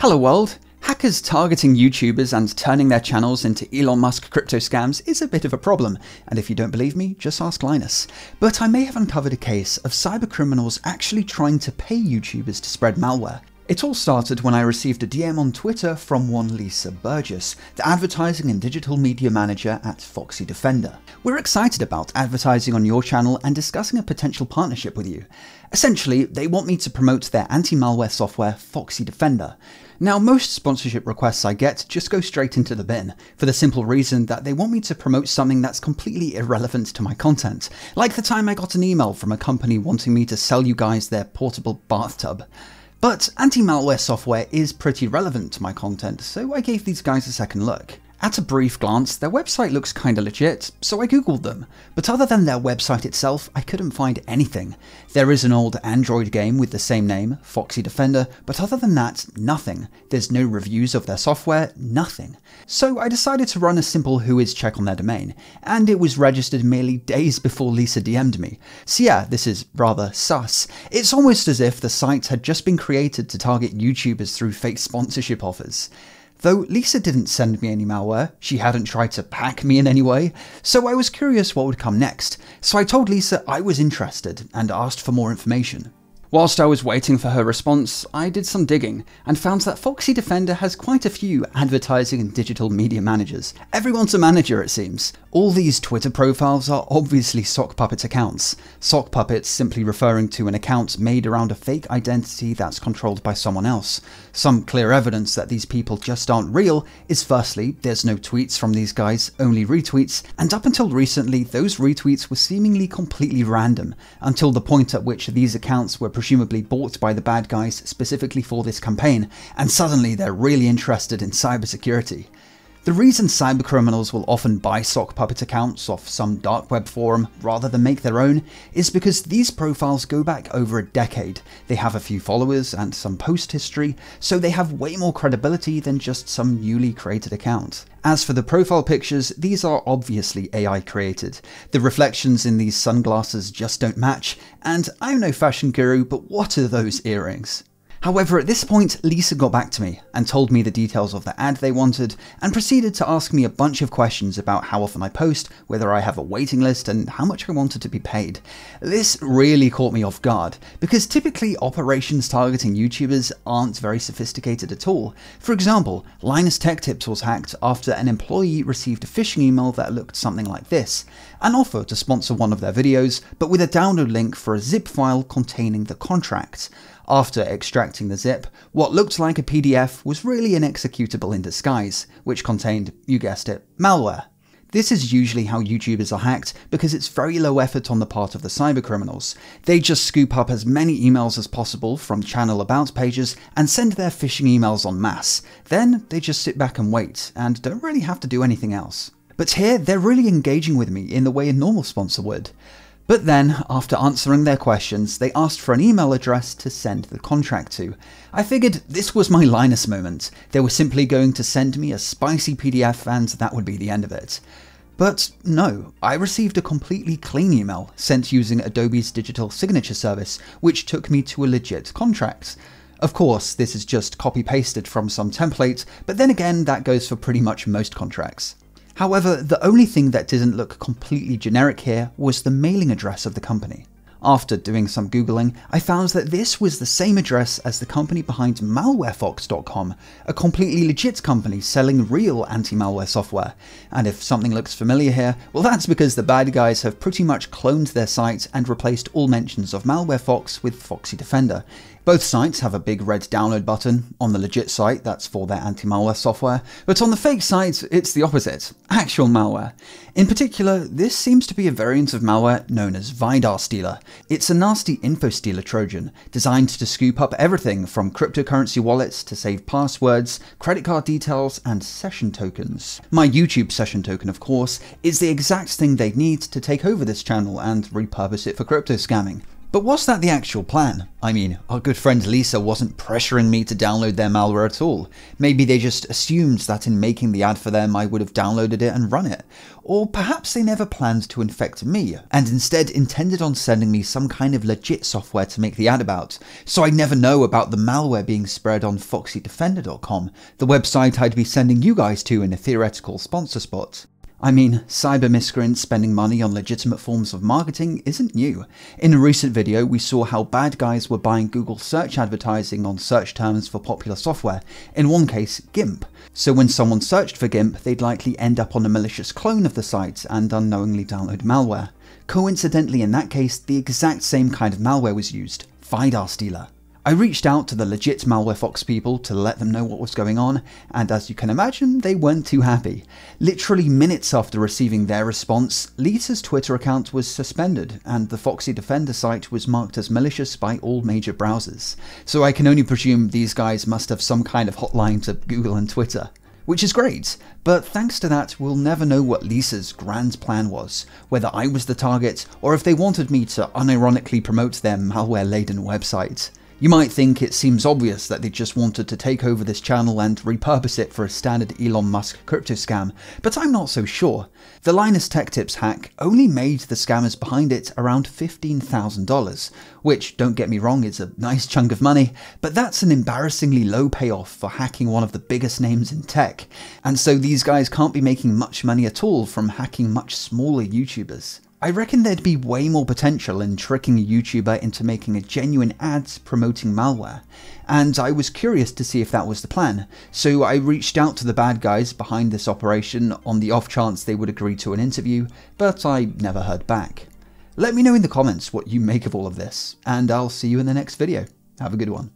Hello world! Hackers targeting YouTubers and turning their channels into Elon Musk crypto scams is a bit of a problem, and if you don't believe me, just ask Linus. But I may have uncovered a case of cybercriminals actually trying to pay YouTubers to spread malware. It all started when I received a DM on Twitter from one Lisa Burgess, the advertising and digital media manager at Foxy Defender. "We're excited about advertising on your channel and discussing a potential partnership with you." Essentially, they want me to promote their anti-malware software, Foxy Defender. Now, most sponsorship requests I get just go straight into the bin, for the simple reason that they want me to promote something that's completely irrelevant to my content, like the time I got an email from a company wanting me to sell you guys their portable bathtub. But anti-malware software is pretty relevant to my content, so I gave these guys a second look. At a brief glance, their website looks kinda legit, so I googled them, but other than their website itself, I couldn't find anything. There is an old Android game with the same name, Foxy Defender, but other than that, nothing. There's no reviews of their software, nothing. So I decided to run a simple Whois check on their domain, and it was registered merely days before Lisa DM'd me. So yeah, this is rather sus. It's almost as if the site had just been created to target YouTubers through fake sponsorship offers. Though Lisa didn't send me any malware, she hadn't tried to hack me in any way, so I was curious what would come next, so I told Lisa I was interested and asked for more information. Whilst I was waiting for her response, I did some digging and found that Foxy Defender has quite a few advertising and digital media managers. Everyone's a manager, it seems. All these Twitter profiles are obviously sock puppet accounts. Sock puppets simply referring to an account made around a fake identity that's controlled by someone else. Some clear evidence that these people just aren't real is firstly, there's no tweets from these guys, only retweets, and up until recently those retweets were seemingly completely random, until the point at which these accounts were presumably bought by the bad guys specifically for this campaign, and suddenly they're really interested in cybersecurity. The reason cybercriminals will often buy sock puppet accounts off some dark web forum rather than make their own is because these profiles go back over a decade. They have a few followers and some post history, so they have way more credibility than just some newly created account. As for the profile pictures, these are obviously AI created. The reflections in these sunglasses just don't match, and I'm no fashion guru, but what are those earrings? However, at this point, Lisa got back to me and told me the details of the ad they wanted and proceeded to ask me a bunch of questions about how often I post, whether I have a waiting list, and how much I wanted to be paid. This really caught me off guard, because typically operations targeting YouTubers aren't very sophisticated at all. For example, Linus Tech Tips was hacked after an employee received a phishing email that looked something like this: an offer to sponsor one of their videos, but with a download link for a zip file containing the contract. After extracting the zip, what looked like a PDF was really an executable in disguise, which contained, you guessed it, malware. This is usually how YouTubers are hacked, because it's very low effort on the part of the cybercriminals. They just scoop up as many emails as possible from channel about pages and send their phishing emails en masse. Then they just sit back and wait, and don't really have to do anything else. But here, they're really engaging with me in the way a normal sponsor would. But then, after answering their questions, they asked for an email address to send the contract to. I figured this was my Linus moment. They were simply going to send me a spicy PDF and that would be the end of it. But no, I received a completely clean email sent using Adobe's digital signature service, which took me to a legit contract. Of course, this is just copy-pasted from some template, but then again, that goes for pretty much most contracts. However, the only thing that didn't look completely generic here was the mailing address of the company. After doing some Googling, I found that this was the same address as the company behind MalwareFox.com, a completely legit company selling real anti-malware software. And if something looks familiar here, well, that's because the bad guys have pretty much cloned their site and replaced all mentions of MalwareFox with Foxy Defender. Both sites have a big red download button. On the legit site, that's for their anti-malware software, but on the fake site, it's the opposite, actual malware. In particular, this seems to be a variant of malware known as Vidar Stealer. It's a nasty info stealer Trojan, designed to scoop up everything from cryptocurrency wallets to save passwords, credit card details, and session tokens. My YouTube session token, of course, is the exact thing they'd need to take over this channel and repurpose it for crypto scamming. But was that the actual plan? I mean, our good friend Lisa wasn't pressuring me to download their malware at all. Maybe they just assumed that in making the ad for them I would have downloaded it and run it. Or perhaps they never planned to infect me, and instead intended on sending me some kind of legit software to make the ad about, so I'd never know about the malware being spread on FoxyDefender.com, the website I'd be sending you guys to in a theoretical sponsor spot. I mean, cyber miscreants spending money on legitimate forms of marketing isn't new. In a recent video, we saw how bad guys were buying Google search advertising on search terms for popular software, in one case, GIMP. So when someone searched for GIMP, they'd likely end up on a malicious clone of the site and unknowingly download malware. Coincidentally, in that case, the exact same kind of malware was used, Vidar Stealer. I reached out to the legit MalwareFox people to let them know what was going on, and as you can imagine, they weren't too happy. Literally minutes after receiving their response, Lisa's Twitter account was suspended, and the Foxy Defender site was marked as malicious by all major browsers. So I can only presume these guys must have some kind of hotline to Google and Twitter. Which is great, but thanks to that, we'll never know what Lisa's grand plan was, whether I was the target, or if they wanted me to unironically promote their malware-laden website. You might think it seems obvious that they just wanted to take over this channel and repurpose it for a standard Elon Musk crypto scam, but I'm not so sure. The Linus Tech Tips hack only made the scammers behind it around $15,000, which, don't get me wrong, is a nice chunk of money, but that's an embarrassingly low payoff for hacking one of the biggest names in tech, and so these guys can't be making much money at all from hacking much smaller YouTubers. I reckon there'd be way more potential in tricking a YouTuber into making a genuine ad promoting malware, and I was curious to see if that was the plan, so I reached out to the bad guys behind this operation on the off chance they would agree to an interview, but I never heard back. Let me know in the comments what you make of all of this, and I'll see you in the next video. Have a good one.